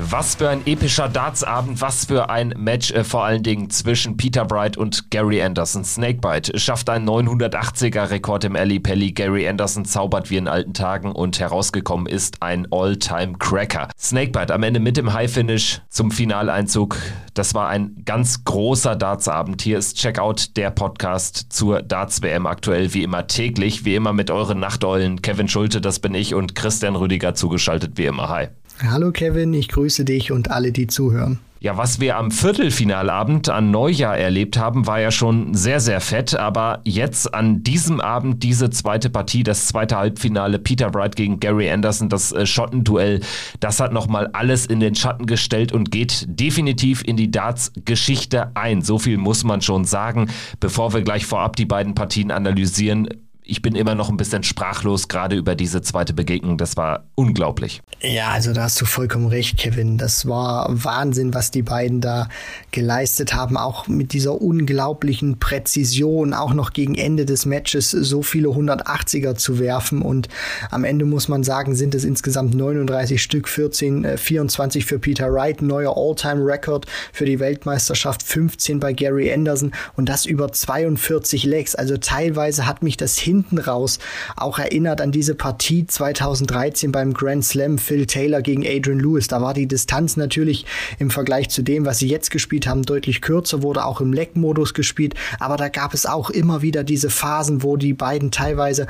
Was für ein epischer Dartsabend, was für ein Match vor allen Dingen zwischen Peter Wright und Gary Anderson. Snakebite schafft einen 980er-Rekord im Ally Pally. Gary Anderson zaubert wie in alten Tagen und herausgekommen ist ein All-Time-Cracker. Snakebite am Ende mit dem High-Finish zum Finaleinzug. Das war ein ganz großer Dartsabend. Hier ist Checkout, der Podcast zur Darts-WM aktuell, wie immer täglich, wie immer mit euren Nachteulen. Kevin Schulte, das bin ich, und Christian Rüdiger zugeschaltet wie immer. Hi. Hallo Kevin, ich grüße dich und alle, die zuhören. Ja, was wir am Viertelfinalabend an Neujahr erlebt haben, war ja schon sehr, sehr fett. Aber jetzt an diesem Abend diese zweite Partie, das zweite Halbfinale, Peter Wright gegen Gary Anderson, das Schottenduell, das hat nochmal alles in den Schatten gestellt und geht definitiv in die Darts-Geschichte ein. So viel muss man schon sagen, bevor wir gleich vorab die beiden Partien analysieren. Ich bin immer noch ein bisschen sprachlos, gerade über diese zweite Begegnung. Das war unglaublich. Ja, also da hast du vollkommen recht, Kevin. Das war Wahnsinn, was die beiden da geleistet haben. Auch mit dieser unglaublichen Präzision, auch noch gegen Ende des Matches so viele 180er zu werfen. Und am Ende muss man sagen, sind es insgesamt 39 Stück, 24 für Peter Wright, neuer All-Time-Record für die Weltmeisterschaft, 15 bei Gary Anderson und das über 42 Legs. Also teilweise hat mich das hinten raus auch erinnert an diese Partie 2013 beim Grand Slam, Phil Taylor gegen Adrian Lewis. Da war die Distanz natürlich im Vergleich zu dem, was sie jetzt gespielt haben, deutlich kürzer, wurde auch im Leg-Modus gespielt, aber da gab es auch immer wieder diese Phasen, wo die beiden teilweise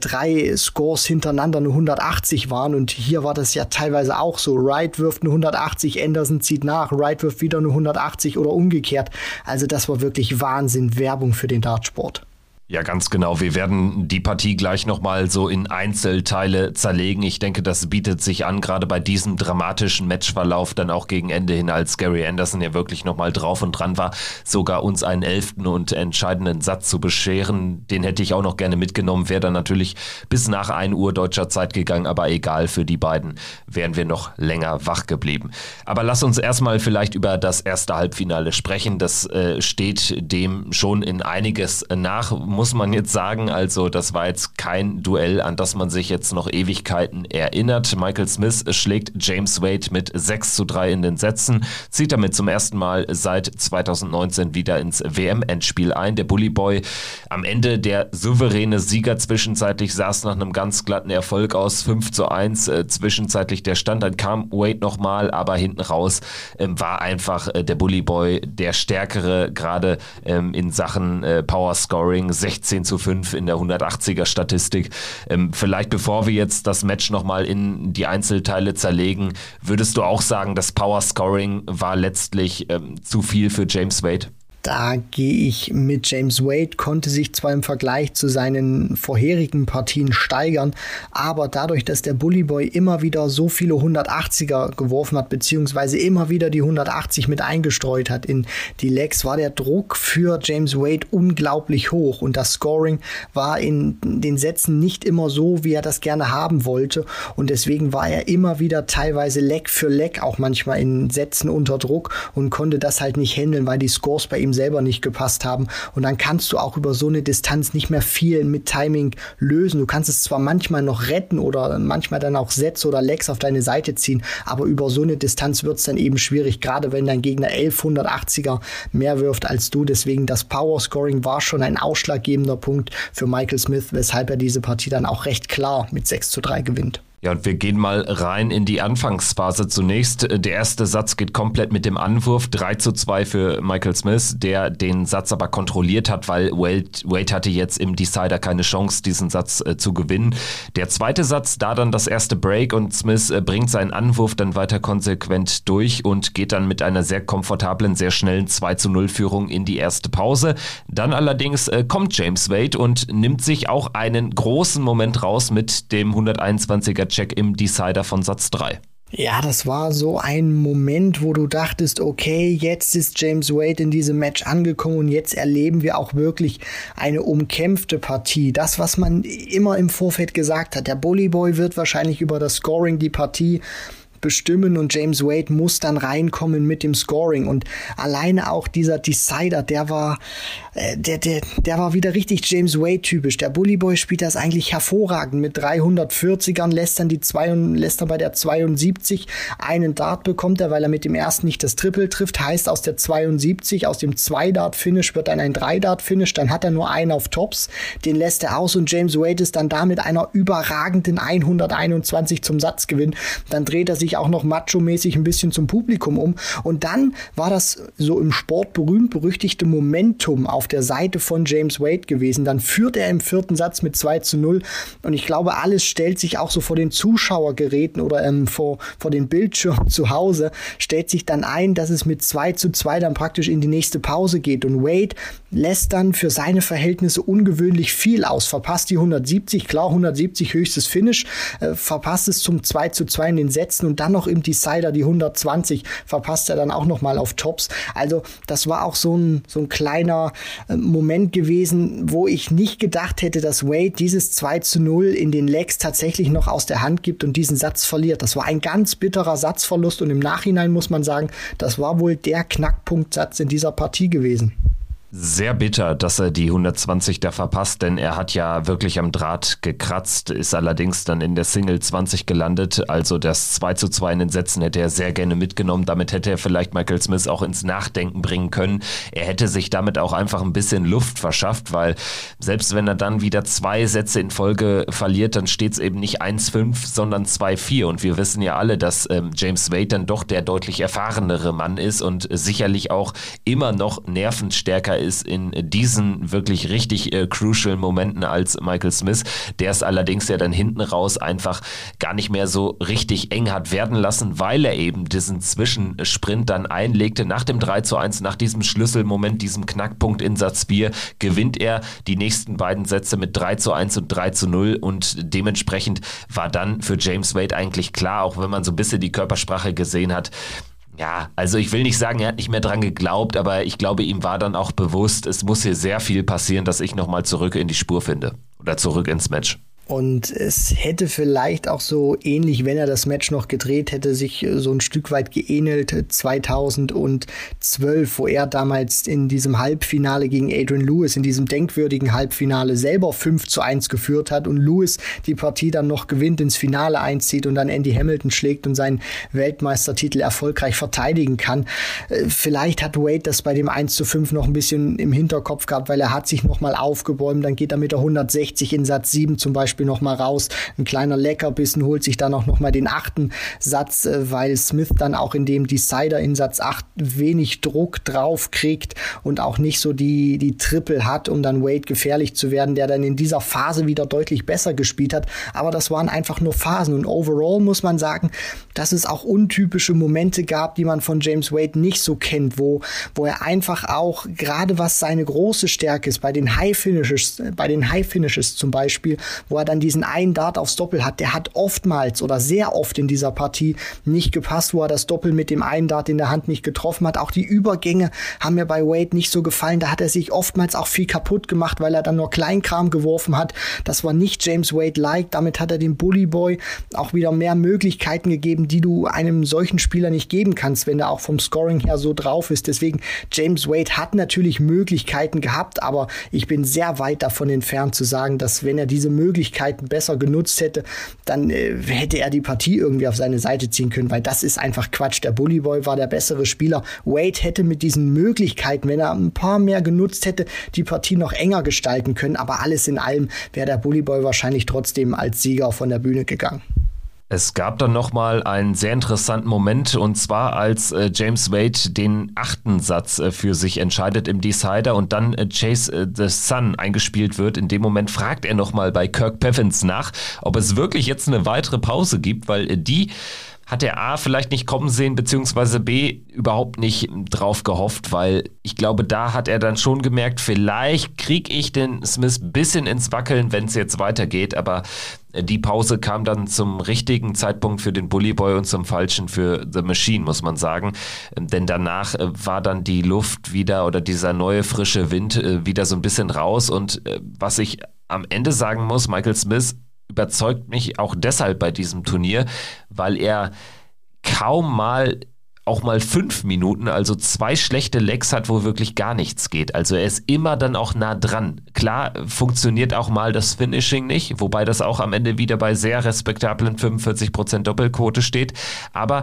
drei Scores hintereinander eine 180 waren, und hier war das ja teilweise auch so. Wright wirft eine 180, Anderson zieht nach, Wright wirft wieder eine 180 oder umgekehrt. Also das war wirklich Wahnsinn, Werbung für den Dartsport. Ja, ganz genau. Wir werden die Partie gleich nochmal so in Einzelteile zerlegen. Ich denke, das bietet sich an, gerade bei diesem dramatischen Matchverlauf dann auch gegen Ende hin, als Gary Anderson ja wirklich nochmal drauf und dran war, sogar uns einen 11. und entscheidenden Satz zu bescheren. Den hätte ich auch noch gerne mitgenommen, wäre dann natürlich bis nach 1 Uhr deutscher Zeit gegangen, aber egal, für die beiden wären wir noch länger wach geblieben. Aber lass uns erstmal vielleicht über das erste Halbfinale sprechen. Das steht dem schon in einiges nach, muss man jetzt sagen. Also das war jetzt kein Duell, an das man sich jetzt noch Ewigkeiten erinnert. Michael Smith schlägt James Wade mit 6:3 in den Sätzen, zieht damit zum ersten Mal seit 2019 wieder ins WM-Endspiel ein. Der Bullyboy am Ende, der souveräne Sieger, zwischenzeitlich sah es nach einem ganz glatten Erfolg aus, 5:1, zwischenzeitlich der Stand, dann kam Wade nochmal, aber hinten raus war einfach der Bullyboy der Stärkere, gerade in Sachen Power-Scoring, 16:5 in der 180er-Statistik. Vielleicht bevor wir jetzt das Match nochmal in die Einzelteile zerlegen, würdest du auch sagen, das Power-Scoring war letztlich zu viel für James Wade? Da gehe ich mit. James Wade konnte sich zwar im Vergleich zu seinen vorherigen Partien steigern, aber dadurch, dass der Bullyboy immer wieder so viele 180er geworfen hat, beziehungsweise immer wieder die 180 mit eingestreut hat in die Legs, war der Druck für James Wade unglaublich hoch und das Scoring war in den Sätzen nicht immer so, wie er das gerne haben wollte, und deswegen war er immer wieder teilweise Leg für Leg auch manchmal in Sätzen unter Druck und konnte das halt nicht handeln, weil die Scores bei ihm selber nicht gepasst haben, und dann kannst du auch über so eine Distanz nicht mehr viel mit Timing lösen. Du kannst es zwar manchmal noch retten oder manchmal dann auch Sätze oder Legs auf deine Seite ziehen, aber über so eine Distanz wird es dann eben schwierig, gerade wenn dein Gegner 1180er mehr wirft als du. Deswegen das Power-Scoring war schon ein ausschlaggebender Punkt für Michael Smith, weshalb er diese Partie dann auch recht klar mit 6:3 gewinnt. Ja, und wir gehen mal rein in die Anfangsphase zunächst. Der erste Satz geht komplett mit dem Anwurf. 3:2 für Michael Smith, der den Satz aber kontrolliert hat, weil Wade hatte jetzt im Decider keine Chance, diesen Satz zu gewinnen. Der zweite Satz, da dann das erste Break, und Smith bringt seinen Anwurf dann weiter konsequent durch und geht dann mit einer sehr komfortablen, sehr schnellen 2:0-Führung in die erste Pause. Dann allerdings kommt James Wade und nimmt sich auch einen großen Moment raus mit dem 121er Check im Decider von Satz 3. Ja, das war so ein Moment, wo du dachtest, okay, jetzt ist James Wade in diesem Match angekommen und jetzt erleben wir auch wirklich eine umkämpfte Partie. Das, was man immer im Vorfeld gesagt hat, der Bullyboy wird wahrscheinlich über das Scoring die Partie bestimmen und James Wade muss dann reinkommen mit dem Scoring. Und alleine auch dieser Decider, der war wieder richtig James Wade typisch. Der Bullyboy spielt das eigentlich hervorragend mit 340ern, lässt dann bei der 72 einen Dart, bekommt er, weil er mit dem ersten nicht das Triple trifft, heißt aus der 72, aus dem 2-Dart-Finish wird dann ein 3-Dart-Finish, dann hat er nur einen auf Tops, den lässt er aus und James Wade ist dann da mit einer überragenden 121 zum Satzgewinn. Dann dreht er sich auch noch macho-mäßig ein bisschen zum Publikum um und dann war das so im Sport berühmt-berüchtigte Momentum auf der Seite von James Wade gewesen. Dann führt er im vierten Satz mit 2-0 und ich glaube, alles stellt sich auch so vor den Zuschauergeräten oder vor den Bildschirmen zu Hause, stellt sich dann ein, dass es mit 2-2 dann praktisch in die nächste Pause geht und Wade lässt dann für seine Verhältnisse ungewöhnlich viel aus, verpasst die 170, klar 170 höchstes Finish, verpasst es zum 2-2 in den Sätzen und dann noch im Decider die 120, verpasst er dann auch nochmal auf Tops. Also das war auch so ein kleiner Moment gewesen, wo ich nicht gedacht hätte, dass Wade dieses 2-0 in den Legs tatsächlich noch aus der Hand gibt und diesen Satz verliert. Das war ein ganz bitterer Satzverlust und im Nachhinein muss man sagen, das war wohl der Knackpunktsatz in dieser Partie gewesen. Sehr bitter, dass er die 120 da verpasst, denn er hat ja wirklich am Draht gekratzt, ist allerdings dann in der Single 20 gelandet, also das 2-2 in den Sätzen hätte er sehr gerne mitgenommen, damit hätte er vielleicht Michael Smith auch ins Nachdenken bringen können, er hätte sich damit auch einfach ein bisschen Luft verschafft, weil selbst wenn er dann wieder 2 Sätze in Folge verliert, dann steht es eben nicht 1-5, sondern 2-4 und wir wissen ja alle, dass James Wade dann doch der deutlich erfahrenere Mann ist und sicherlich auch immer noch nervenstärker ist in diesen wirklich richtig crucial Momenten als Michael Smith, der es allerdings ja dann hinten raus einfach gar nicht mehr so richtig eng hat werden lassen, weil er eben diesen Zwischensprint dann einlegte. Nach dem 3-1, nach diesem Schlüsselmoment, diesem Knackpunkt in Satz 4, gewinnt er die nächsten beiden Sätze mit 3-1 und 3-0 und dementsprechend war dann für James Wade eigentlich klar, auch wenn man so ein bisschen die Körpersprache gesehen hat, ja, also ich will nicht sagen, er hat nicht mehr dran geglaubt, aber ich glaube, ihm war dann auch bewusst, es muss hier sehr viel passieren, dass ich nochmal zurück in die Spur finde oder zurück ins Match. Und es hätte vielleicht auch so ähnlich, wenn er das Match noch gedreht hätte, sich so ein Stück weit geähnelt 2012, wo er damals in diesem Halbfinale gegen Adrian Lewis, in diesem denkwürdigen Halbfinale selber 5-1 geführt hat und Lewis die Partie dann noch gewinnt, ins Finale einzieht und dann Andy Hamilton schlägt und seinen Weltmeistertitel erfolgreich verteidigen kann. Vielleicht hat Wade das bei dem 1-5 noch ein bisschen im Hinterkopf gehabt, weil er hat sich nochmal aufgebäumt, dann geht er mit der 160 in Satz 7 zum Beispiel nochmal raus. Ein kleiner Leckerbissen, holt sich dann auch nochmal den 8. Satz, weil Smith dann auch in dem Decider in Satz 8 wenig Druck drauf kriegt und auch nicht so die Triple hat, um dann Wade gefährlich zu werden, der dann in dieser Phase wieder deutlich besser gespielt hat. Aber das waren einfach nur Phasen und overall muss man sagen, dass es auch untypische Momente gab, die man von James Wade nicht so kennt, wo er einfach auch, gerade was seine große Stärke ist, bei den High Finishes zum Beispiel, wo er dann diesen einen Dart aufs Doppel hat, der hat oftmals oder sehr oft in dieser Partie nicht gepasst, wo er das Doppel mit dem einen Dart in der Hand nicht getroffen hat. Auch die Übergänge haben mir bei Wade nicht so gefallen. Da hat er sich oftmals auch viel kaputt gemacht, weil er dann nur Kleinkram geworfen hat. Das war nicht James Wade-like. Damit hat er dem Bully Boy auch wieder mehr Möglichkeiten gegeben, die du einem solchen Spieler nicht geben kannst, wenn er auch vom Scoring her so drauf ist. Deswegen, James Wade hat natürlich Möglichkeiten gehabt, aber ich bin sehr weit davon entfernt zu sagen, dass wenn er diese Möglichkeiten besser genutzt hätte, dann hätte er die Partie irgendwie auf seine Seite ziehen können, weil das ist einfach Quatsch. Der Bullyboy war der bessere Spieler. Wade hätte mit diesen Möglichkeiten, wenn er ein paar mehr genutzt hätte, die Partie noch enger gestalten können, aber alles in allem wäre der Bullyboy wahrscheinlich trotzdem als Sieger von der Bühne gegangen. Es gab dann nochmal einen sehr interessanten Moment und zwar als James Wade den 8. Satz für sich entscheidet im Decider und dann Chase the Sun eingespielt wird. In dem Moment fragt er nochmal bei Kirk Pevins nach, ob es wirklich jetzt eine weitere Pause gibt, weil die hat er A vielleicht nicht kommen sehen, beziehungsweise B überhaupt nicht drauf gehofft, weil ich glaube, da hat er dann schon gemerkt, vielleicht kriege ich den Smith ein bisschen ins Wackeln, wenn es jetzt weitergeht, aber die Pause kam dann zum richtigen Zeitpunkt für den Bullyboy und zum falschen für The Machine, muss man sagen. Denn danach war dann die Luft wieder oder dieser neue frische Wind wieder so ein bisschen raus. Und was ich am Ende sagen muss, Michael Smith überzeugt mich auch deshalb bei diesem Turnier, weil er kaum mal auch mal 5 Minuten, also 2 schlechte Legs hat, wo wirklich gar nichts geht. Also er ist immer dann auch nah dran. Klar, funktioniert auch mal das Finishing nicht, wobei das auch am Ende wieder bei sehr respektablen 45% Doppelquote steht, aber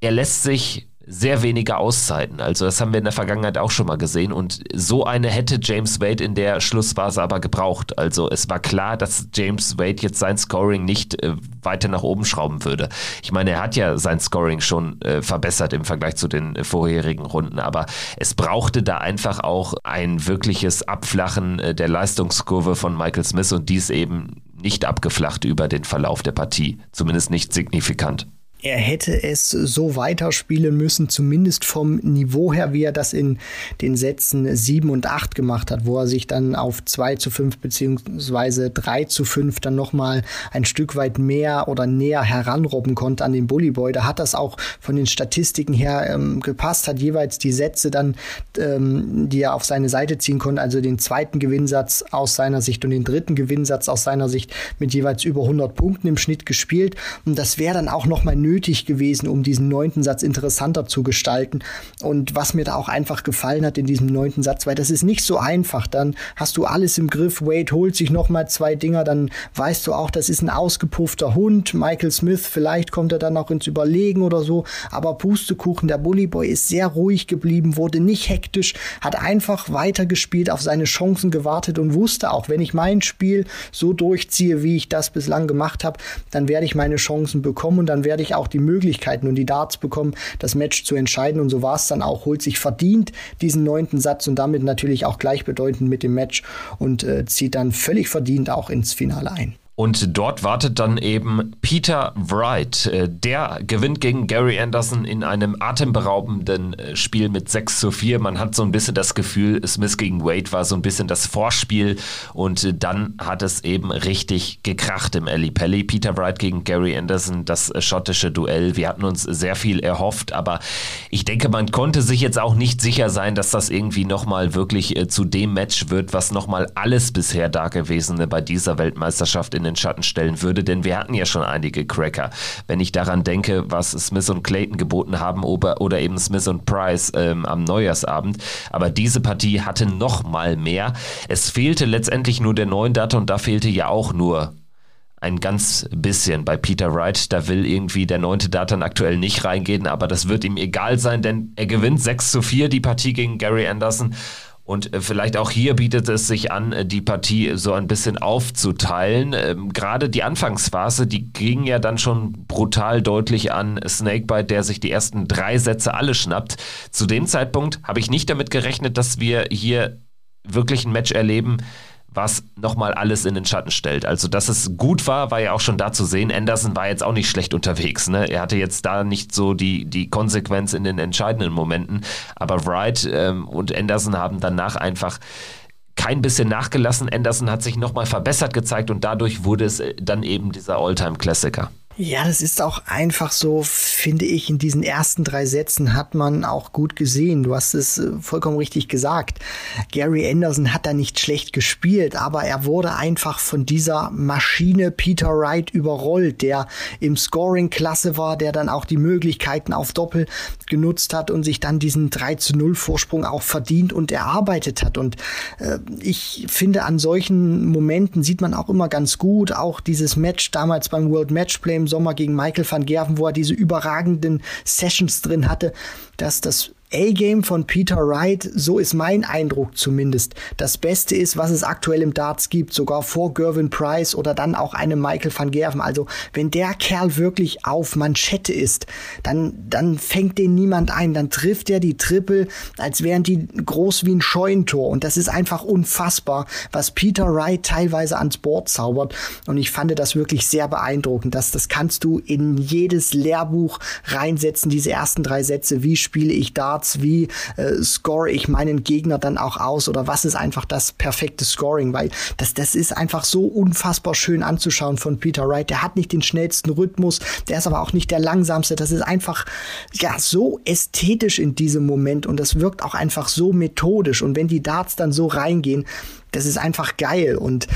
er lässt sich sehr wenige Auszeiten. Also das haben wir in der Vergangenheit auch schon mal gesehen und so eine hätte James Wade in der Schlussphase aber gebraucht. Also es war klar, dass James Wade jetzt sein Scoring nicht weiter nach oben schrauben würde. Ich meine, er hat ja sein Scoring schon verbessert im Vergleich zu den vorherigen Runden, aber es brauchte da einfach auch ein wirkliches Abflachen der Leistungskurve von Michael Smith und dies eben nicht abgeflacht über den Verlauf der Partie. Zumindest nicht signifikant. Er hätte es so weiterspielen müssen, zumindest vom Niveau her, wie er das in den Sätzen 7 und 8 gemacht hat, wo er sich dann auf 2:5 beziehungsweise 3:5 dann nochmal ein Stück weit mehr oder näher heranrobben konnte an den Bullyboy. Da hat das auch von den Statistiken her gepasst, hat jeweils die Sätze dann, die er auf seine Seite ziehen konnte, also den zweiten Gewinnsatz aus seiner Sicht und den dritten Gewinnsatz aus seiner Sicht mit jeweils über 100 Punkten im Schnitt gespielt. Und das wäre dann auch nochmal nötig gewesen, um diesen 9. Satz interessanter zu gestalten. Und was mir da auch einfach gefallen hat in diesem 9. Satz, weil das ist nicht so einfach, dann hast du alles im Griff, Wade holt sich nochmal 2 Dinger, dann weißt du auch, das ist ein ausgepuffter Hund, Michael Smith, vielleicht kommt er dann auch ins Überlegen oder so, aber Pustekuchen, der Bullyboy ist sehr ruhig geblieben, wurde nicht hektisch, hat einfach weitergespielt, auf seine Chancen gewartet und wusste auch, wenn ich mein Spiel so durchziehe, wie ich das bislang gemacht habe, dann werde ich meine Chancen bekommen und dann werde ich auch die Möglichkeiten und die Darts bekommen, das Match zu entscheiden. Und so war es dann auch. Holt sich verdient diesen 9. Satz und damit natürlich auch gleichbedeutend mit dem Match und zieht dann völlig verdient auch ins Finale ein. Und dort wartet dann eben Peter Wright. Der gewinnt gegen Gary Anderson in einem atemberaubenden Spiel mit 6:4. Man hat so ein bisschen das Gefühl, Smith gegen Wade war so ein bisschen das Vorspiel. Und dann hat es eben richtig gekracht im Ally Pally. Peter Wright gegen Gary Anderson, das schottische Duell. Wir hatten uns sehr viel erhofft, aber ich denke, man konnte sich jetzt auch nicht sicher sein, dass das irgendwie nochmal wirklich zu dem Match wird, was nochmal alles bisher Dagewesene bei dieser Weltmeisterschaft in den Schatten stellen würde, denn wir hatten ja schon einige Cracker. Wenn ich daran denke, was Smith und Clayton geboten haben oder eben Smith und Price am Neujahrsabend, aber diese Partie hatte noch mal mehr. Es fehlte letztendlich nur der 9. Dart und da fehlte ja auch nur ein ganz bisschen bei Peter Wright. Da will irgendwie der 9. Dart dann aktuell nicht reingehen, aber das wird ihm egal sein, denn er gewinnt 6:4 die Partie gegen Gary Anderson. Und vielleicht auch hier bietet es sich an, die Partie so ein bisschen aufzuteilen. Gerade die Anfangsphase, die ging ja dann schon brutal deutlich an Snakebite, der sich die ersten 3 Sätze alle schnappt. Zu dem Zeitpunkt habe ich nicht damit gerechnet, dass wir hier wirklich ein Match erleben, was nochmal alles in den Schatten stellt. Also, dass es gut war, war ja auch schon da zu sehen. Anderson war jetzt auch nicht schlecht unterwegs, ne? Er hatte jetzt da nicht so die Konsequenz in den entscheidenden Momenten. Aber Wright und Anderson haben danach einfach kein bisschen nachgelassen. Anderson hat sich nochmal verbessert gezeigt und dadurch wurde es dann eben dieser All-Time-Klassiker. Ja, das ist auch einfach so, finde ich, in diesen ersten 3 Sätzen hat man auch gut gesehen. Du hast es vollkommen richtig gesagt. Gary Anderson hat da nicht schlecht gespielt, aber er wurde einfach von dieser Maschine Peter Wright überrollt, der im Scoring klasse war, der dann auch die Möglichkeiten auf Doppel genutzt hat und sich dann diesen 3:0 Vorsprung auch verdient und erarbeitet hat. Und ich finde, an solchen Momenten sieht man auch immer ganz gut, auch dieses Match damals beim World Matchplay im Sommer gegen Michael van Gerwen, wo er diese überragenden Sessions drin hatte, dass das A-Game von Peter Wright, so ist mein Eindruck zumindest, das Beste ist, was es aktuell im Darts gibt, sogar vor Gerwyn Price oder dann auch einem Michael van Gerwen. Also wenn der Kerl wirklich auf Manschette ist, dann fängt den niemand ein, dann trifft er die Triple, als wären die groß wie ein Scheunentor und das ist einfach unfassbar, was Peter Wright teilweise ans Board zaubert und ich fand das wirklich sehr beeindruckend, das kannst du in jedes Lehrbuch reinsetzen, diese ersten 3 Sätze, wie spiele ich Darts, wie score ich meinen Gegner dann auch aus oder was ist einfach das perfekte Scoring, weil das ist einfach so unfassbar schön anzuschauen von Peter Wright. Der hat nicht den schnellsten Rhythmus, der ist aber auch nicht der langsamste. Das ist einfach ja so ästhetisch in diesem Moment und das wirkt auch einfach so methodisch und wenn die Darts dann so reingehen, das ist einfach geil und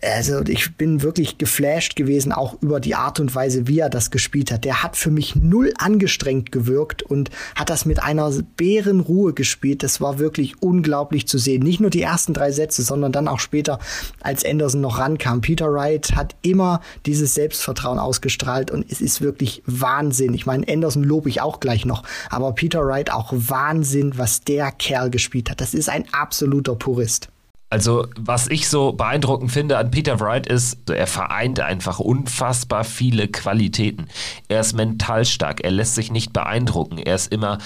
Also ich bin wirklich geflasht gewesen, auch über die Art und Weise, wie er das gespielt hat. Der hat für mich null angestrengt gewirkt und hat das mit einer Bärenruhe gespielt. Das war wirklich unglaublich zu sehen. Nicht nur die ersten 3 Sätze, sondern dann auch später, als Anderson noch rankam. Peter Wright hat immer dieses Selbstvertrauen ausgestrahlt und es ist wirklich Wahnsinn. Ich meine, Anderson lobe ich auch gleich noch, aber Peter Wright auch Wahnsinn, was der Kerl gespielt hat. Das ist ein absoluter Purist. Also, was ich so beeindruckend finde an Peter Wright ist, er vereint einfach unfassbar viele Qualitäten. Er ist mental stark, er lässt sich nicht beeindrucken, er ist immer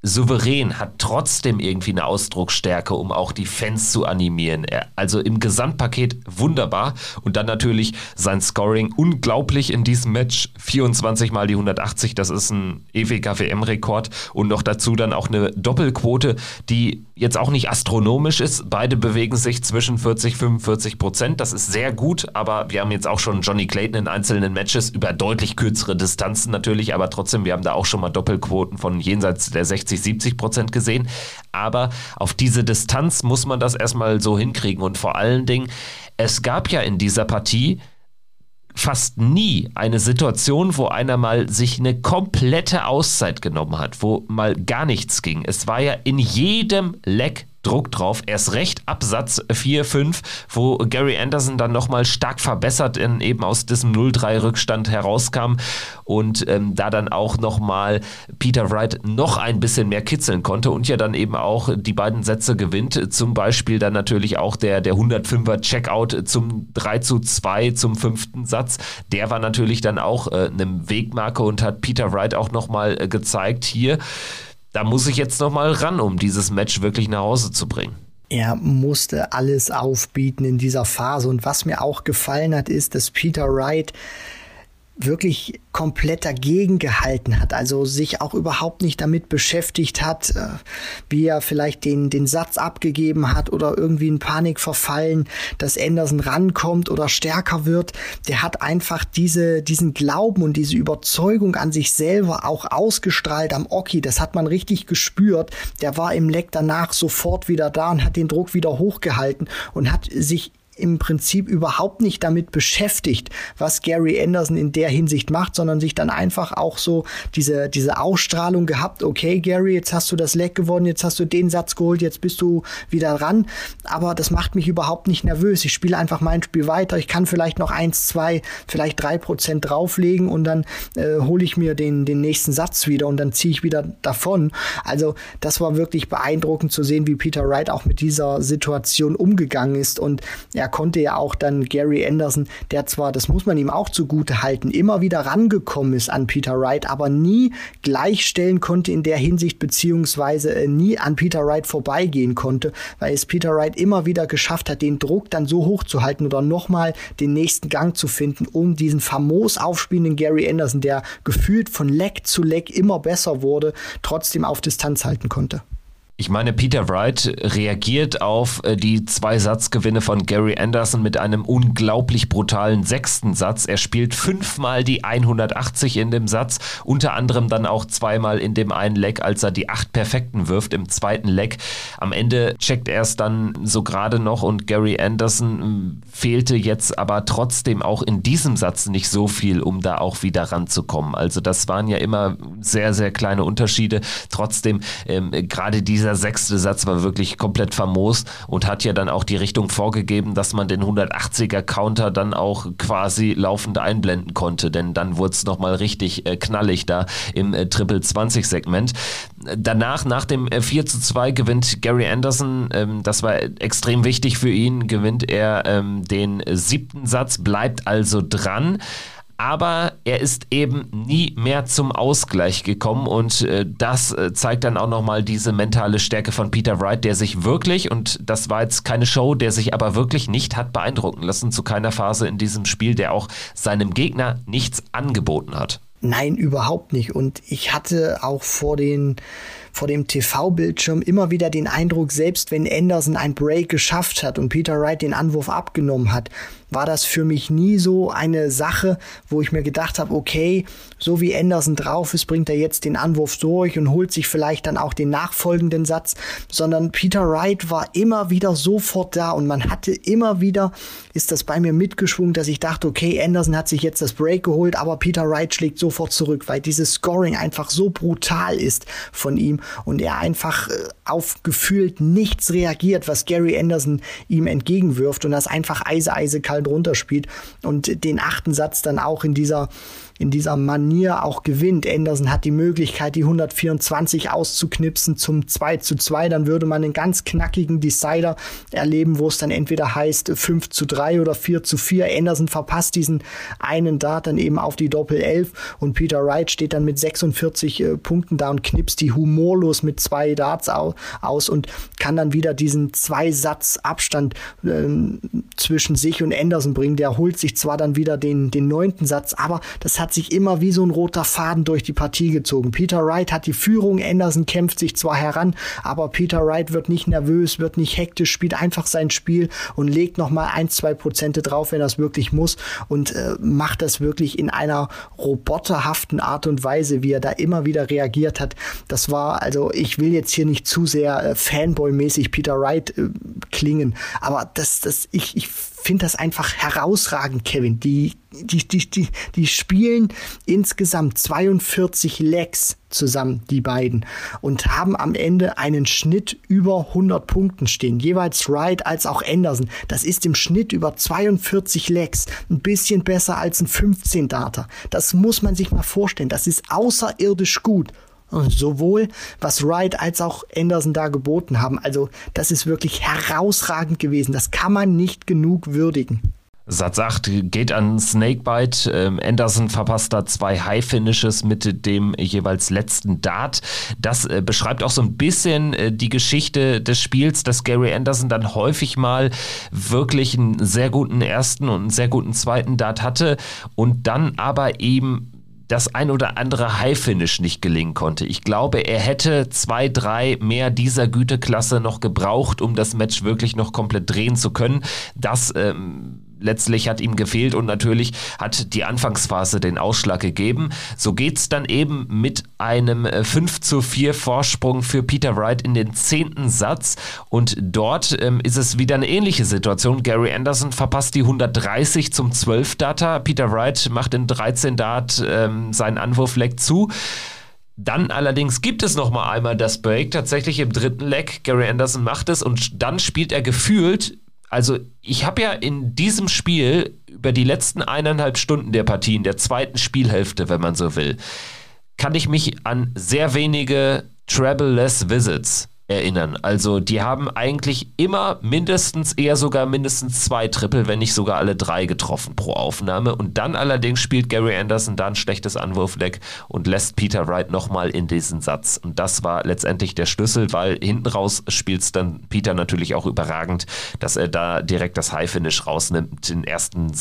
souverän, hat trotzdem irgendwie eine Ausdrucksstärke, um auch die Fans zu animieren. Also im Gesamtpaket wunderbar. Und dann natürlich sein Scoring unglaublich in diesem Match. 24 mal die 180, das ist ein ewiger WM-Rekord. Und noch dazu dann auch eine Doppelquote, die jetzt auch nicht astronomisch ist. Beide bewegen sich zwischen 40-45%. Das ist sehr gut, aber wir haben jetzt auch schon Johnny Clayton in einzelnen Matches über deutlich kürzere Distanzen natürlich, aber trotzdem, wir haben da auch schon mal Doppelquoten von jenseits der 60-70% gesehen, aber auf diese Distanz muss man das erstmal so hinkriegen und vor allen Dingen, es gab ja in dieser Partie fast nie eine Situation, wo einer mal sich eine komplette Auszeit genommen hat, wo mal gar nichts ging. Es war ja in jedem Leck Druck drauf, erst recht ab Satz 4-5, wo Gary Anderson dann nochmal stark verbessert eben aus diesem 0-3-Rückstand herauskam und da dann auch nochmal Peter Wright noch ein bisschen mehr kitzeln konnte und ja dann eben auch die beiden Sätze gewinnt, zum Beispiel dann natürlich auch der 105er Checkout zum 3-2 zum 5. Satz, der war natürlich dann auch eine Wegmarke und hat Peter Wright auch nochmal gezeigt, hier, da muss ich jetzt nochmal ran, um dieses Match wirklich nach Hause zu bringen. Er musste alles aufbieten in dieser Phase. Und was mir auch gefallen hat, ist, dass Peter Wright wirklich komplett dagegen gehalten hat, also sich auch überhaupt nicht damit beschäftigt hat, wie er vielleicht den Satz abgegeben hat oder irgendwie in Panik verfallen, dass Anderson rankommt oder stärker wird. Der hat einfach diesen Glauben und diese Überzeugung an sich selber auch ausgestrahlt am Oki. Das hat man richtig gespürt. Der war im Leck danach sofort wieder da und hat den Druck wieder hochgehalten und hat sich im Prinzip überhaupt nicht damit beschäftigt, was Gary Anderson in der Hinsicht macht, sondern sich dann einfach auch so diese Ausstrahlung gehabt, okay Gary, jetzt hast du das Leck gewonnen, jetzt hast du den Satz geholt, jetzt bist du wieder ran, aber das macht mich überhaupt nicht nervös, ich spiele einfach mein Spiel weiter, ich kann vielleicht noch 1, 2, vielleicht 3% drauflegen und dann hole ich mir den nächsten Satz wieder und dann ziehe ich wieder davon. Also das war wirklich beeindruckend zu sehen, wie Peter Wright auch mit dieser Situation umgegangen ist und ja, konnte ja auch dann Gary Anderson, der zwar, das muss man ihm auch zugute halten, immer wieder rangekommen ist an Peter Wright, aber nie gleichstellen konnte in der Hinsicht, beziehungsweise nie an Peter Wright vorbeigehen konnte, weil es Peter Wright immer wieder geschafft hat, den Druck dann so hoch zu halten oder nochmal den nächsten Gang zu finden, um diesen famos aufspielenden Gary Anderson, der gefühlt von Leck zu Leck immer besser wurde, trotzdem auf Distanz halten konnte. Ich meine, Peter Wright reagiert auf die 2 Satzgewinne von Gary Anderson mit einem unglaublich brutalen 6. Satz. Er spielt 5-mal die 180 in dem Satz, unter anderem dann auch 2-mal in dem einen Leck, als er die 8 Perfekten wirft im 2. Leck. Am Ende checkt er es dann so gerade noch und Gary Anderson fehlte jetzt aber trotzdem auch in diesem Satz nicht so viel, um da auch wieder ranzukommen. Also das waren ja immer sehr, sehr kleine Unterschiede. Trotzdem, gerade dieser 6. Satz war wirklich komplett famos und hat ja dann auch die Richtung vorgegeben, dass man den 180er Counter dann auch quasi laufend einblenden konnte, denn dann wurde es nochmal richtig knallig da im Triple 20 Segment. Danach, nach dem 4:2 gewinnt Gary Anderson, das war extrem wichtig für ihn, gewinnt er den 7. Satz, bleibt also dran. Aber er ist eben nie mehr zum Ausgleich gekommen und das zeigt dann auch nochmal diese mentale Stärke von Peter Wright, der sich wirklich, und das war jetzt keine Show, der sich aber wirklich nicht hat beeindrucken lassen zu keiner Phase in diesem Spiel, der auch seinem Gegner nichts angeboten hat. Nein, überhaupt nicht. Und ich hatte auch vor dem TV-Bildschirm immer wieder den Eindruck, selbst wenn Anderson ein Break geschafft hat und Peter Wright den Anwurf abgenommen hat, war das für mich nie so eine Sache, wo ich mir gedacht habe, okay, so wie Anderson drauf ist, bringt er jetzt den Anwurf durch und holt sich vielleicht dann auch den nachfolgenden Satz, sondern Peter Wright war immer wieder sofort da und man hatte immer wieder, ist das bei mir mitgeschwungen, dass ich dachte, okay, Anderson hat sich jetzt das Break geholt, aber Peter Wright schlägt sofort zurück, weil dieses Scoring einfach so brutal ist von ihm und er einfach auf gefühlt nichts reagiert, was Gary Anderson ihm entgegenwirft und das einfach eisekalt runterspielt und den achten Satz dann auch in dieser Manier auch gewinnt. Anderson hat die Möglichkeit, die 124 auszuknipsen zum 2:2. Dann würde man einen ganz knackigen Decider erleben, wo es dann entweder heißt 5:3 oder 4:4. Anderson verpasst diesen einen Dart dann eben auf die Doppel-11 und Peter Wright steht dann mit 46 Punkten da und knipst die humorlos mit 2 Darts aus und kann dann wieder diesen 2 Satz Abstand zwischen sich und Anderson bringen. Der holt sich zwar dann wieder den 9. Satz, aber das hat sich immer wie so ein roter Faden durch die Partie gezogen. Peter Wright hat die Führung, Anderson kämpft sich zwar heran, aber Peter Wright wird nicht nervös, wird nicht hektisch, spielt einfach sein Spiel und legt nochmal 1-2% drauf, wenn er es wirklich muss und macht das wirklich in einer roboterhaften Art und Weise, wie er da immer wieder reagiert hat. Das war, also ich will jetzt hier nicht zu sehr Fanboy-mäßig Peter Wright klingen, aber ich finde das einfach herausragend, Kevin. Die spielen insgesamt 42 Legs zusammen, die beiden, und haben am Ende einen Schnitt über 100 Punkten stehen, jeweils Wright als auch Anderson. Das ist im Schnitt über 42 Legs ein bisschen besser als ein 15-Darter. Das muss man sich mal vorstellen. Das ist außerirdisch gut. Sowohl was Wright als auch Anderson da geboten haben. Also das ist wirklich herausragend gewesen. Das kann man nicht genug würdigen. Satz 8 geht an Snakebite. Anderson verpasst da 2 High-Finishes mit dem jeweils letzten Dart. Das beschreibt auch so ein bisschen die Geschichte des Spiels, dass Gary Anderson dann häufig mal wirklich einen sehr guten ersten und einen sehr guten zweiten Dart hatte und dann aber eben das ein oder andere High-Finish nicht gelingen konnte. Ich glaube, er hätte 2, 3 mehr dieser Güteklasse noch gebraucht, um das Match wirklich noch komplett drehen zu können. Das letztlich hat ihm gefehlt und natürlich hat die Anfangsphase den Ausschlag gegeben. So geht's dann eben mit einem 5:4 Vorsprung für Peter Wright in den 10. Satz und dort ist es wieder eine ähnliche Situation. Gary Anderson verpasst die 130 zum 12-Darter. Peter Wright macht in 13-Dart seinen Anwurf-Leg zu. Dann allerdings gibt es noch mal einmal das Break, tatsächlich im 3. Leg. Gary Anderson macht es und dann spielt er gefühlt, also ich habe ja in diesem Spiel über die letzten 1,5 Stunden der Partien, der zweiten Spielhälfte, wenn man so will, kann ich mich an sehr wenige Treble-less Visits erinnern. Also die haben eigentlich immer mindestens 2 Triple, wenn nicht sogar alle 3 getroffen pro Aufnahme. Und dann allerdings spielt Gary Anderson da ein schlechtes Anwurfdeck und lässt Peter Wright nochmal in diesen Satz. Und das war letztendlich der Schlüssel, weil hinten raus spielt es dann Peter natürlich auch überragend, dass er da direkt das High-Finish rausnimmt, den ersten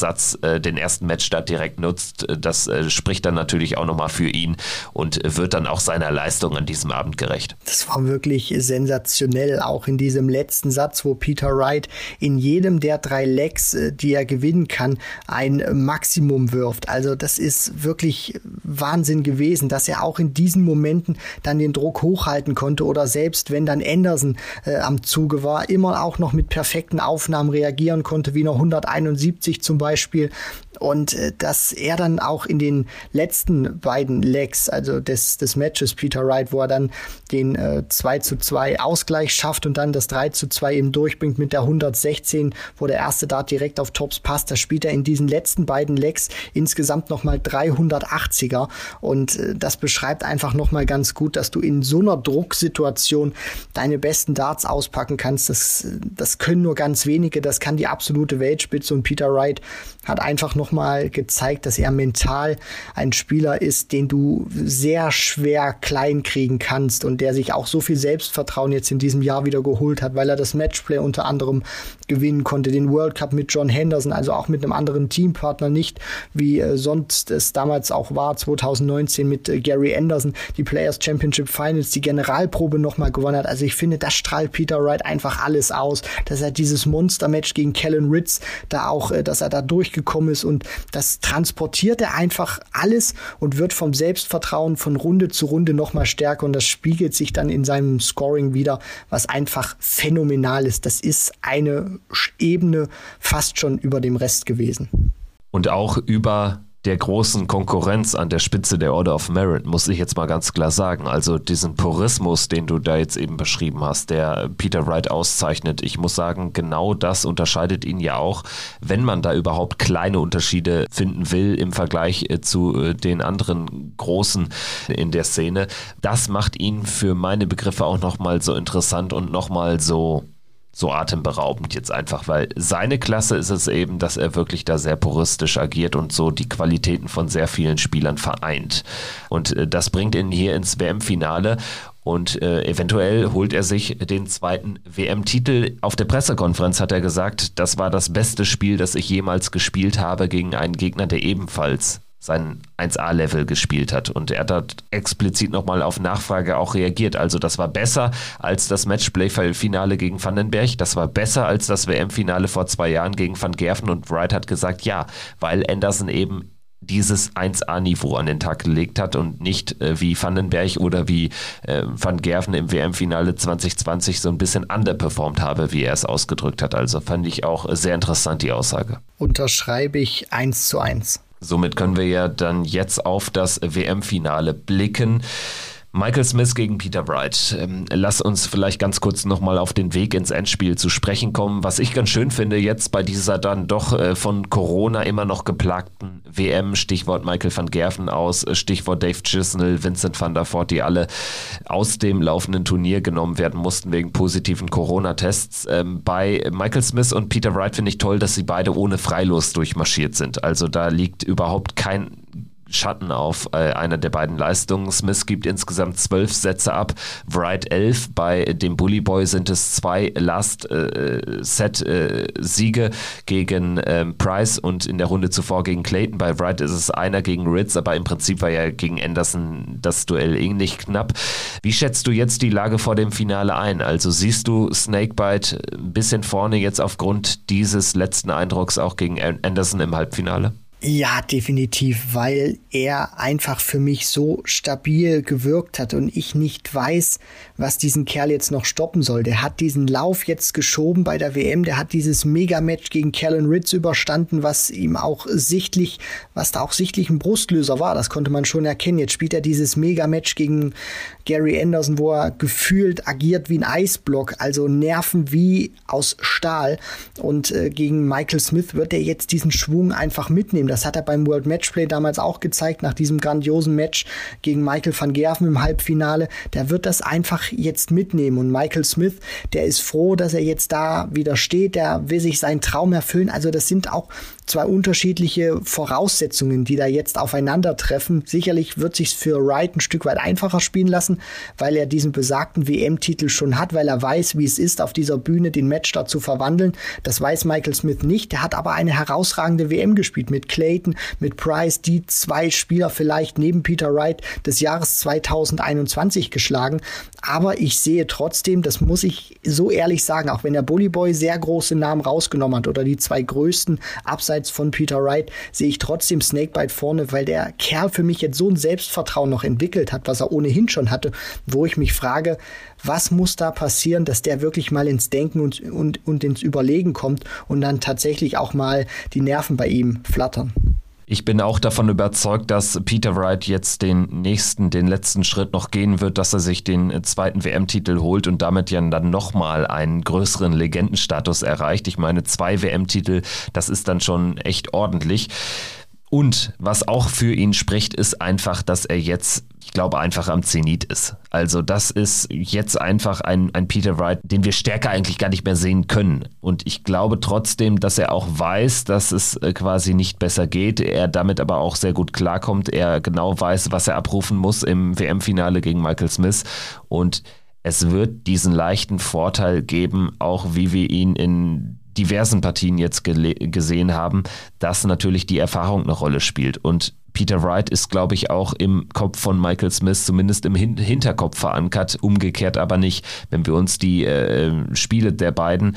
Matchstart direkt nutzt. Das spricht dann natürlich auch nochmal für ihn und wird dann auch seiner Leistung an diesem Abend gerecht. Das war wirklich sensationell, auch in diesem letzten Satz, wo Peter Wright in jedem der 3 Legs, die er gewinnen kann, ein Maximum wirft. Also das ist wirklich Wahnsinn gewesen, dass er auch in diesen Momenten dann den Druck hochhalten konnte oder selbst wenn dann Anderson am Zuge war, immer auch noch mit perfekten Aufnahmen reagieren konnte, wie noch 171 zum Beispiel. Und dass er dann auch in den letzten beiden Legs, also des Matches Peter Wright, wo er dann den 2:2 Ausgleich schafft und dann das 3:2 eben durchbringt mit der 116, wo der erste Dart direkt auf Tops passt, da spielt er in diesen letzten beiden Legs insgesamt nochmal 380er und das beschreibt einfach nochmal ganz gut, dass du in so einer Drucksituation deine besten Darts auspacken kannst. Das können nur ganz wenige, das kann die absolute Weltspitze und Peter Wright hat einfach nochmal gezeigt, dass er mental ein Spieler ist, den du sehr schwer klein kriegen kannst und der sich auch so viel Selbstvertrauen Vertrauen jetzt in diesem Jahr wieder geholt hat, weil er das Matchplay unter anderem gewinnen konnte, den World Cup mit John Henderson, also auch mit einem anderen Teampartner, nicht wie sonst es damals auch war, 2019 mit Gary Anderson, die Players' Championship Finals, die Generalprobe nochmal gewonnen hat. Also ich finde, das strahlt Peter Wright einfach alles aus, dass er dieses Monster-Match gegen Callan Rydz da auch, dass er da durchgekommen ist, und das transportiert er einfach alles und wird vom Selbstvertrauen von Runde zu Runde nochmal stärker, und das spiegelt sich dann in seinem Scoring wieder, was einfach phänomenal ist. Das ist eine Ebene fast schon über dem Rest gewesen. Und auch über der großen Konkurrenz an der Spitze der Order of Merit, muss ich jetzt mal ganz klar sagen. Also diesen Purismus, den du da jetzt eben beschrieben hast, der Peter Wright auszeichnet. Ich muss sagen, genau das unterscheidet ihn ja auch, wenn man da überhaupt kleine Unterschiede finden will im Vergleich zu den anderen Großen in der Szene. Das macht ihn für meine Begriffe auch nochmal so interessant und nochmal so atemberaubend jetzt einfach, weil seine Klasse ist es eben, dass er wirklich da sehr puristisch agiert und so die Qualitäten von sehr vielen Spielern vereint. Und das bringt ihn hier ins WM-Finale, und eventuell holt er sich den zweiten WM-Titel. Auf der Pressekonferenz hat er gesagt, das war das beste Spiel, das ich jemals gespielt habe gegen einen Gegner, der ebenfalls sein 1A-Level gespielt hat, und er hat da explizit nochmal auf Nachfrage auch reagiert. Also das war besser als das Matchplay-Finale gegen Vandenberg, das war besser als das WM-Finale vor 2 Jahren gegen Van Gerwen, und Wright hat gesagt, ja, weil Anderson eben dieses 1A-Niveau an den Tag gelegt hat und nicht wie Vandenberg oder wie Van Gerwen im WM-Finale 2020 so ein bisschen underperformed habe, wie er es ausgedrückt hat. Also fand ich auch sehr interessant, die Aussage. Unterschreibe ich 1:1. Somit können wir ja dann jetzt auf das WM-Finale blicken. Michael Smith gegen Peter Wright. Lass uns vielleicht ganz kurz nochmal auf den Weg ins Endspiel zu sprechen kommen. Was ich ganz schön finde jetzt bei dieser dann doch von Corona immer noch geplagten WM, Stichwort Michael van Gerwen aus, Stichwort Dave Chisnell, Vincent van der Voort, die alle aus dem laufenden Turnier genommen werden mussten wegen positiven Corona-Tests. Bei Michael Smith und Peter Wright finde ich toll, dass sie beide ohne Freilos durchmarschiert sind. Also da liegt überhaupt kein Schatten auf einer der beiden Leistungen. Smith gibt insgesamt 12 Sätze ab, Wright 11. Bei dem Bully Boy sind es 2 Last-Set-Siege gegen Price und in der Runde zuvor gegen Clayton. Bei Wright ist es einer gegen Rydz, aber im Prinzip war ja gegen Anderson das Duell ähnlich knapp. Wie schätzt du jetzt die Lage vor dem Finale ein? Also siehst du Snakebite ein bisschen vorne jetzt aufgrund dieses letzten Eindrucks auch gegen Anderson im Halbfinale? Ja, definitiv, weil er einfach für mich so stabil gewirkt hat und ich nicht weiß, was diesen Kerl jetzt noch stoppen soll. Der hat diesen Lauf jetzt geschoben bei der WM, der hat dieses Mega-Match gegen Callan Rydz überstanden, was da auch sichtlich ein Brustlöser war, das konnte man schon erkennen. Jetzt spielt er dieses Mega-Match gegen Gary Anderson, wo er gefühlt agiert wie ein Eisblock, also Nerven wie aus Stahl, und gegen Michael Smith wird er jetzt diesen Schwung einfach mitnehmen. Das hat er beim World Matchplay damals auch gezeigt, nach diesem grandiosen Match gegen Michael van Gerwen im Halbfinale. Der wird das einfach jetzt mitnehmen. Und Michael Smith, der ist froh, dass er jetzt da wieder steht. Der will sich seinen Traum erfüllen. Also das sind auch 2 unterschiedliche Voraussetzungen, die da jetzt aufeinandertreffen. Sicherlich wird sich's für Wright ein Stück weit einfacher spielen lassen, weil er diesen besagten WM-Titel schon hat, weil er weiß, wie es ist, auf dieser Bühne den Match da zu verwandeln. Das weiß Michael Smith nicht. Der hat aber eine herausragende WM gespielt mit Clayton, mit Price, die 2 Spieler vielleicht neben Peter Wright des Jahres 2021 geschlagen. Aber ich sehe trotzdem, das muss ich so ehrlich sagen, auch wenn der Bully Boy sehr große Namen rausgenommen hat oder die 2 größten abseits von Peter Wright, sehe ich trotzdem Snakebite vorne, weil der Kerl für mich jetzt so ein Selbstvertrauen noch entwickelt hat, was er ohnehin schon hatte, wo ich mich frage, was muss da passieren, dass der wirklich mal ins Denken und ins Überlegen kommt und dann tatsächlich auch mal die Nerven bei ihm flattern. Ich bin auch davon überzeugt, dass Peter Wright jetzt den letzten Schritt noch gehen wird, dass er sich den zweiten WM-Titel holt und damit ja dann nochmal einen größeren Legendenstatus erreicht. Ich meine, 2 WM-Titel, das ist dann schon echt ordentlich. Und was auch für ihn spricht, ist einfach, dass er jetzt, ich glaube, einfach am Zenit ist. Also das ist jetzt einfach ein Peter Wright, den wir stärker eigentlich gar nicht mehr sehen können. Und ich glaube trotzdem, dass er auch weiß, dass es quasi nicht besser geht. Er damit aber auch sehr gut klarkommt. Er genau weiß, was er abrufen muss im WM-Finale gegen Michael Smith. Und es wird diesen leichten Vorteil geben, auch wie wir ihn in diversen Partien jetzt gesehen haben, dass natürlich die Erfahrung eine Rolle spielt. Und Peter Wright ist, glaube ich, auch im Kopf von Michael Smith, zumindest im Hinterkopf verankert, umgekehrt aber nicht. Wenn wir uns die Spiele der beiden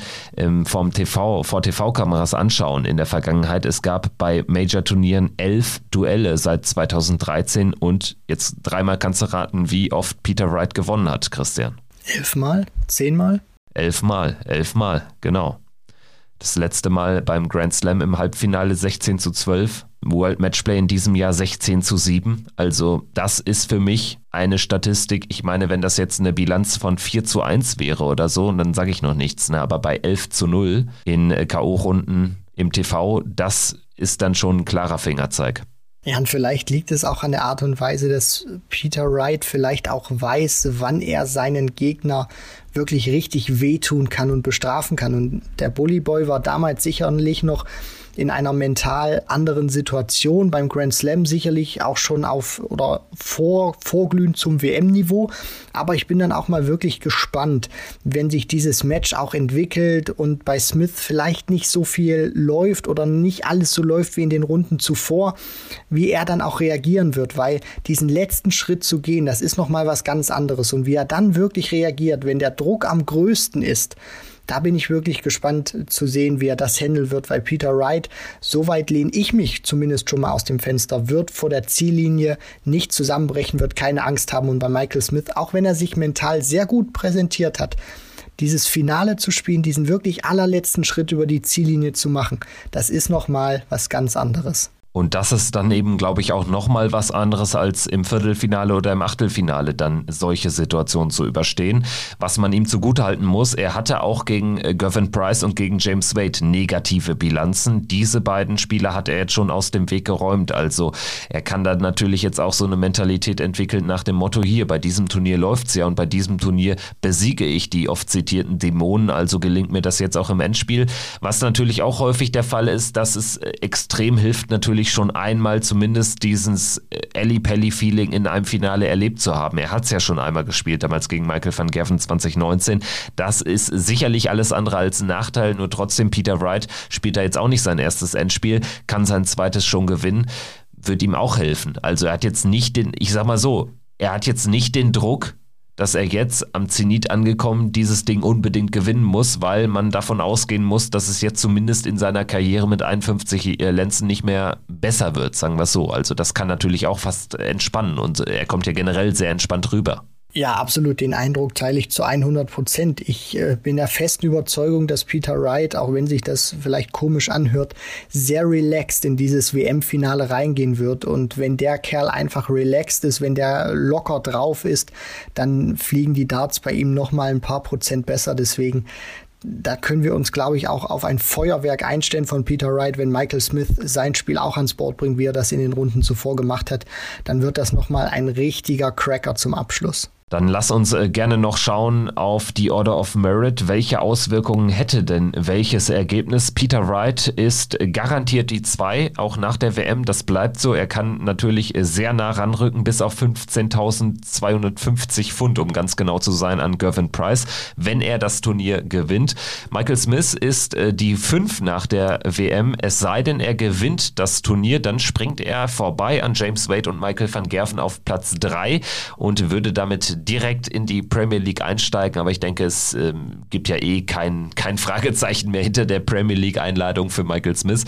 vor TV-Kameras anschauen in der Vergangenheit, es gab bei Major-Turnieren 11 Duelle seit 2013 und jetzt dreimal kannst du raten, wie oft Peter Wright gewonnen hat, Christian. 11 Mal? 10 Mal? 11 Mal, 11 Mal, genau. Das letzte Mal beim Grand Slam im Halbfinale 16:12, World Matchplay in diesem Jahr 16:7. Also das ist für mich eine Statistik. Ich meine, wenn das jetzt eine Bilanz von 4:1 wäre oder so, dann sage ich noch nichts. Ne? Aber bei 11:0 in K.O.-Runden im TV, das ist dann schon ein klarer Fingerzeig. Ja, und vielleicht liegt es auch an der Art und Weise, dass Peter Wright vielleicht auch weiß, wann er seinen Gegner wirklich richtig wehtun kann und bestrafen kann. Und der Bullyboy war damals sicherlich noch in einer mental anderen Situation, beim Grand Slam sicherlich auch schon auf oder vorglühend zum WM-Niveau. Aber ich bin dann auch mal wirklich gespannt, wenn sich dieses Match auch entwickelt und bei Smith vielleicht nicht so viel läuft oder nicht alles so läuft wie in den Runden zuvor, wie er dann auch reagieren wird, weil diesen letzten Schritt zu gehen, das ist nochmal was ganz anderes. Und wie er dann wirklich reagiert, wenn der Druck am größten ist, da bin ich wirklich gespannt zu sehen, wie er das handeln wird, weil Peter Wright, soweit lehne ich mich zumindest schon mal aus dem Fenster, wird vor der Ziellinie nicht zusammenbrechen, wird keine Angst haben. Und bei Michael Smith, auch wenn er sich mental sehr gut präsentiert hat, dieses Finale zu spielen, diesen wirklich allerletzten Schritt über die Ziellinie zu machen, das ist nochmal was ganz anderes. Und das ist dann eben, glaube ich, auch nochmal was anderes, als im Viertelfinale oder im Achtelfinale dann solche Situationen zu überstehen. Was man ihm zugutehalten muss, er hatte auch gegen Gerwyn Price und gegen James Wade negative Bilanzen. Diese beiden Spieler hat er jetzt schon aus dem Weg geräumt. Also er kann dann natürlich jetzt auch so eine Mentalität entwickeln nach dem Motto, hier, bei diesem Turnier läuft's ja und bei diesem Turnier besiege ich die oft zitierten Dämonen. Also gelingt mir das jetzt auch im Endspiel. Was natürlich auch häufig der Fall ist, dass es extrem hilft, natürlich schon einmal zumindest dieses Ally Pally Feeling in einem Finale erlebt zu haben. Er hat es ja schon einmal gespielt, damals gegen Michael van Gerwen 2019. Das ist sicherlich alles andere als ein Nachteil, nur trotzdem Peter Wright spielt da jetzt auch nicht sein erstes Endspiel, kann sein zweites schon gewinnen, wird ihm auch helfen. Also er hat jetzt nicht den, ich sag mal so, er hat jetzt nicht den Druck, dass er jetzt am Zenit angekommen dieses Ding unbedingt gewinnen muss, weil man davon ausgehen muss, dass es jetzt zumindest in seiner Karriere mit 51 Lenzen nicht mehr besser wird, sagen wir es so. Also das kann natürlich auch fast entspannen und er kommt ja generell sehr entspannt rüber. Ja, absolut. Den Eindruck teile ich zu 100%. Ich bin der festen Überzeugung, dass Peter Wright, auch wenn sich das vielleicht komisch anhört, sehr relaxed in dieses WM-Finale reingehen wird. Und wenn der Kerl einfach relaxed ist, wenn der locker drauf ist, dann fliegen die Darts bei ihm nochmal ein paar Prozent besser. Deswegen, da können wir uns, glaube ich, auch auf ein Feuerwerk einstellen von Peter Wright. Wenn Michael Smith sein Spiel auch ans Board bringt, wie er das in den Runden zuvor gemacht hat, dann wird das nochmal ein richtiger Cracker zum Abschluss. Dann lass uns gerne noch schauen auf die Order of Merit. Welche Auswirkungen hätte denn welches Ergebnis? Peter Wright ist garantiert die 2, auch nach der WM. Das bleibt so. Er kann natürlich sehr nah ranrücken, bis auf 15.250 Pfund, um ganz genau zu sein, an Gerwyn Price, wenn er das Turnier gewinnt. Michael Smith ist die 5 nach der WM. Es sei denn, er gewinnt das Turnier, dann springt er vorbei an James Wade und Michael van Gerwen auf Platz 3 und würde damit direkt in die Premier League einsteigen, aber ich denke, es gibt ja eh kein Fragezeichen mehr hinter der Premier League-Einladung für Michael Smith.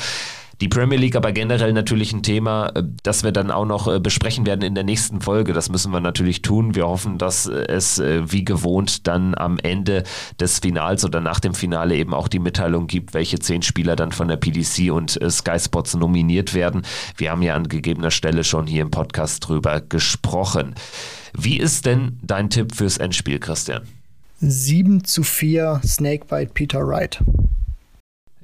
Die Premier League aber generell natürlich ein Thema, das wir dann auch noch besprechen werden in der nächsten Folge. Das müssen wir natürlich tun. Wir hoffen, dass es wie gewohnt dann am Ende des Finals oder nach dem Finale eben auch die Mitteilung gibt, welche 10 Spieler dann von der PDC und Sky Sports nominiert werden. Wir haben ja an gegebener Stelle schon hier im Podcast drüber gesprochen. Wie ist denn dein Tipp fürs Endspiel, Christian? 7:4 Snakebite Peter Wright.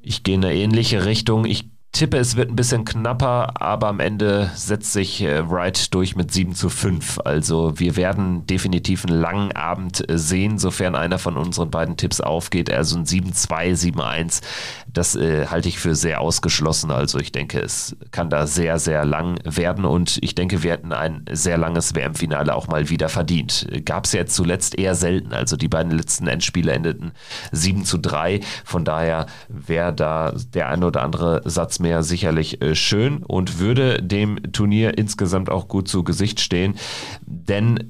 Ich gehe in eine ähnliche Richtung. Ich tippe, es wird ein bisschen knapper, aber am Ende setzt sich Wright durch mit 7:5. Also wir werden definitiv einen langen Abend sehen, sofern einer von unseren beiden Tipps aufgeht. Also ein 7:2, 7:1, das halte ich für sehr ausgeschlossen. Also ich denke, es kann da sehr, sehr lang werden und ich denke, wir hätten ein sehr langes WM-Finale auch mal wieder verdient. Gab es ja zuletzt eher selten. Also die beiden letzten Endspiele endeten 7:3. Von daher wäre da der ein oder andere Satz mehr sicherlich schön und würde dem Turnier insgesamt auch gut zu Gesicht stehen, denn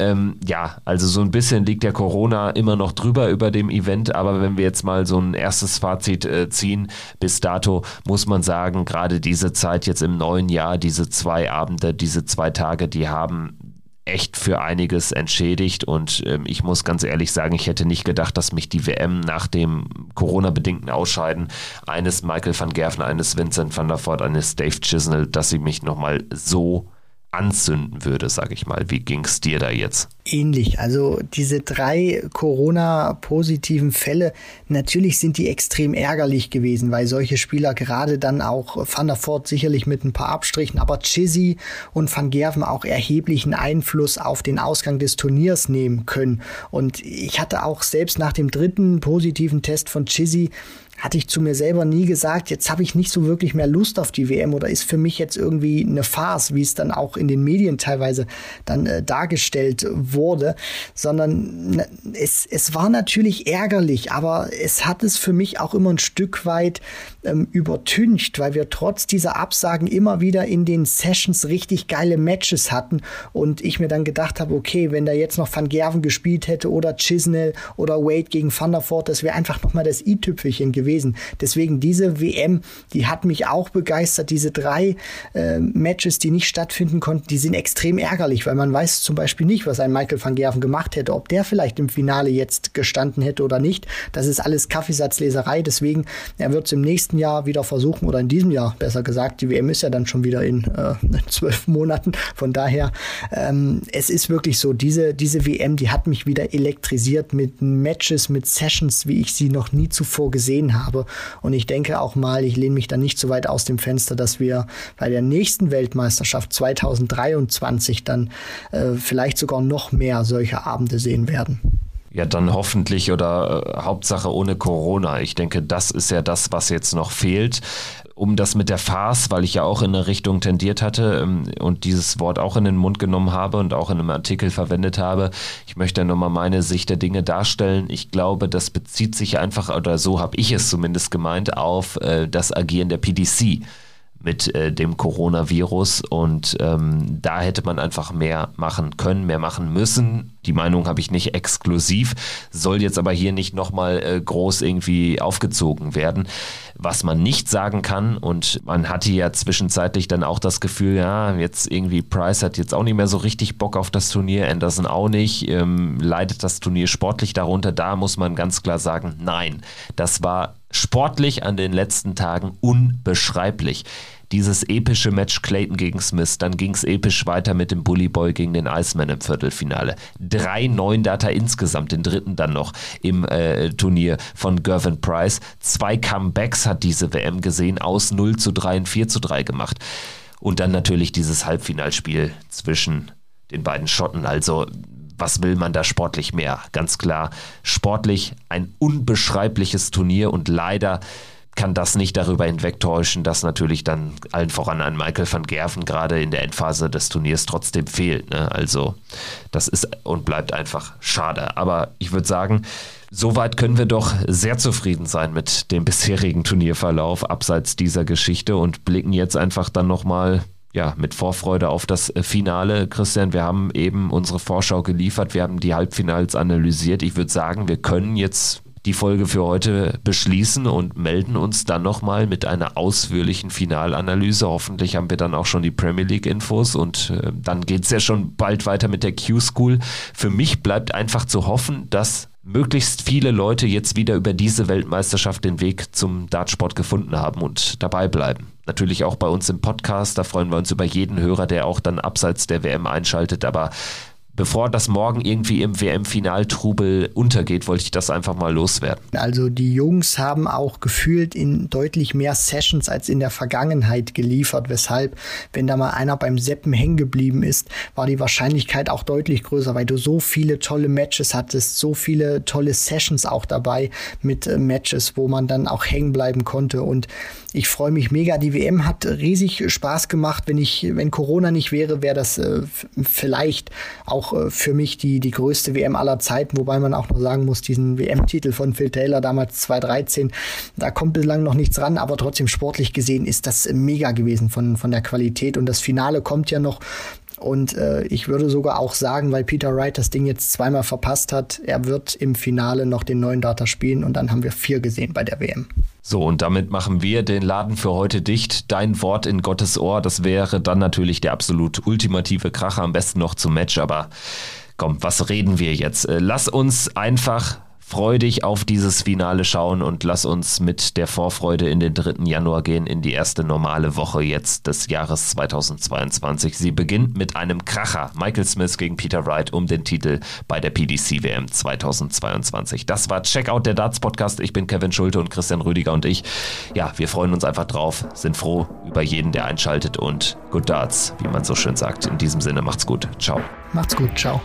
also so ein bisschen liegt der Corona immer noch drüber über dem Event, aber wenn wir jetzt mal so ein erstes Fazit ziehen, bis dato muss man sagen, gerade diese Zeit jetzt im neuen Jahr, diese 2 Abende, diese 2 Tage, die haben echt für einiges entschädigt und ich muss ganz ehrlich sagen, ich hätte nicht gedacht, dass mich die WM nach dem Corona-bedingten Ausscheiden eines Michael van Gerwen, eines Vincent van der Voort, eines Dave Chisnell, dass sie mich nochmal so anzünden würde, sage ich mal. Wie ging's dir da jetzt? Ähnlich. Also diese 3 Corona-positiven Fälle, natürlich sind die extrem ärgerlich gewesen, weil solche Spieler gerade dann auch Van der Voort sicherlich mit ein paar Abstrichen, aber Chizzy und Van Gerwen auch erheblichen Einfluss auf den Ausgang des Turniers nehmen können. Und ich hatte auch selbst nach dem 3. positiven Test von Chizzy, hatte ich zu mir selber nie gesagt, jetzt habe ich nicht so wirklich mehr Lust auf die WM oder ist für mich jetzt irgendwie eine Farce, wie es dann auch in den Medien teilweise dann dargestellt wurde, sondern es war natürlich ärgerlich, aber es hat es für mich auch immer ein Stück weit übertüncht, weil wir trotz dieser Absagen immer wieder in den Sessions richtig geile Matches hatten und ich mir dann gedacht habe, okay, wenn da jetzt noch Van Gerwen gespielt hätte oder Chisnell oder Wade gegen Van der Voort, das wäre einfach nochmal das i-Tüpfelchen gewesen. Deswegen diese WM, die hat mich auch begeistert. Diese 3 Matches, die nicht stattfinden konnten, die sind extrem ärgerlich, weil man weiß zum Beispiel nicht, was ein Michael van Gerwen gemacht hätte, ob der vielleicht im Finale jetzt gestanden hätte oder nicht. Das ist alles Kaffeesatzleserei. Deswegen, er wird es im nächsten Jahr wieder versuchen oder in diesem Jahr, besser gesagt. Die WM ist ja dann schon wieder in 12 Monaten. Von daher, es ist wirklich so, diese WM, die hat mich wieder elektrisiert mit Matches, mit Sessions, wie ich sie noch nie zuvor gesehen habe. Und ich denke auch mal, ich lehne mich da nicht so weit aus dem Fenster, dass wir bei der nächsten Weltmeisterschaft 2023 dann vielleicht sogar noch mehr solche Abende sehen werden. Ja, dann hoffentlich oder Hauptsache ohne Corona. Ich denke, das ist ja das, was jetzt noch fehlt. Um das mit der Farce, weil ich ja auch in eine Richtung tendiert hatte und dieses Wort auch in den Mund genommen habe und auch in einem Artikel verwendet habe. Ich möchte nochmal meine Sicht der Dinge darstellen. Ich glaube, das bezieht sich einfach, oder so habe ich es zumindest gemeint, auf das Agieren der PDC mit dem Coronavirus und da hätte man einfach mehr machen können, mehr machen müssen. Die Meinung habe ich nicht exklusiv, soll jetzt aber hier nicht nochmal groß irgendwie aufgezogen werden. Was man nicht sagen kann, und man hatte ja zwischenzeitlich dann auch das Gefühl, ja, jetzt irgendwie Price hat jetzt auch nicht mehr so richtig Bock auf das Turnier, Anderson auch nicht, leidet das Turnier sportlich darunter. Da muss man ganz klar sagen, nein, das war sportlich an den letzten Tagen unbeschreiblich. Dieses epische Match Clayton gegen Smith, dann ging es episch weiter mit dem Bully Boy gegen den Iceman im Viertelfinale. 3 Neundata insgesamt, den 3. dann noch im Turnier von Gerwyn Price. 2 Comebacks hat diese WM gesehen, aus 0:3 und 4:3 gemacht. Und dann natürlich dieses Halbfinalspiel zwischen den beiden Schotten, also was will man da sportlich mehr? Ganz klar, sportlich ein unbeschreibliches Turnier und leider kann das nicht darüber hinwegtäuschen, dass natürlich dann allen voran ein Michael van Gerwen gerade in der Endphase des Turniers trotzdem fehlt. Ne? Also das ist und bleibt einfach schade. Aber ich würde sagen, soweit können wir doch sehr zufrieden sein mit dem bisherigen Turnierverlauf abseits dieser Geschichte und blicken jetzt einfach dann nochmal, ja, mit Vorfreude auf das Finale. Christian, wir haben eben unsere Vorschau geliefert, wir haben die Halbfinals analysiert. Ich würde sagen, wir können jetzt die Folge für heute beschließen und melden uns dann nochmal mit einer ausführlichen Finalanalyse. Hoffentlich haben wir dann auch schon die Premier League Infos und dann geht's ja schon bald weiter mit der Q-School. Für mich bleibt einfach zu hoffen, dass möglichst viele Leute jetzt wieder über diese Weltmeisterschaft den Weg zum Dartsport gefunden haben und dabei bleiben. Natürlich auch bei uns im Podcast, da freuen wir uns über jeden Hörer, der auch dann abseits der WM einschaltet, aber bevor das morgen irgendwie im WM-Finaltrubel untergeht, wollte ich das einfach mal loswerden. Also die Jungs haben auch gefühlt in deutlich mehr Sessions als in der Vergangenheit geliefert, weshalb, wenn da mal einer beim Seppen hängen geblieben ist, war die Wahrscheinlichkeit auch deutlich größer, weil du so viele tolle Matches hattest, so viele tolle Sessions auch dabei mit Matches, wo man dann auch hängen bleiben konnte, und ich freue mich mega. Die WM hat riesig Spaß gemacht. Wenn Corona nicht wäre, wäre das vielleicht auch für mich die größte WM aller Zeiten, wobei man auch noch sagen muss, diesen WM-Titel von Phil Taylor damals 2013, da kommt bislang noch nichts ran, aber trotzdem sportlich gesehen ist das mega gewesen von der Qualität, und das Finale kommt ja noch. Und ich würde sogar auch sagen, weil Peter Wright das Ding jetzt zweimal verpasst hat, er wird im Finale noch den neuen Data spielen, und dann haben wir 4 gesehen bei der WM. So, und damit machen wir den Laden für heute dicht. Dein Wort in Gottes Ohr, das wäre dann natürlich der absolut ultimative Kracher, am besten noch zum Match. Aber komm, was reden wir jetzt? Lass uns einfach freudig auf dieses Finale schauen und lass uns mit der Vorfreude in den 3. Januar gehen, in die erste normale Woche jetzt des Jahres 2022. Sie beginnt mit einem Kracher. Michael Smith gegen Peter Wright um den Titel bei der PDC WM 2022. Das war Checkout, der Darts-Podcast. Ich bin Kevin Schulte und Christian Rüdiger und ich. Ja, wir freuen uns einfach drauf, sind froh über jeden, der einschaltet, und Good Darts, wie man so schön sagt. In diesem Sinne, macht's gut. Ciao. Macht's gut. Ciao.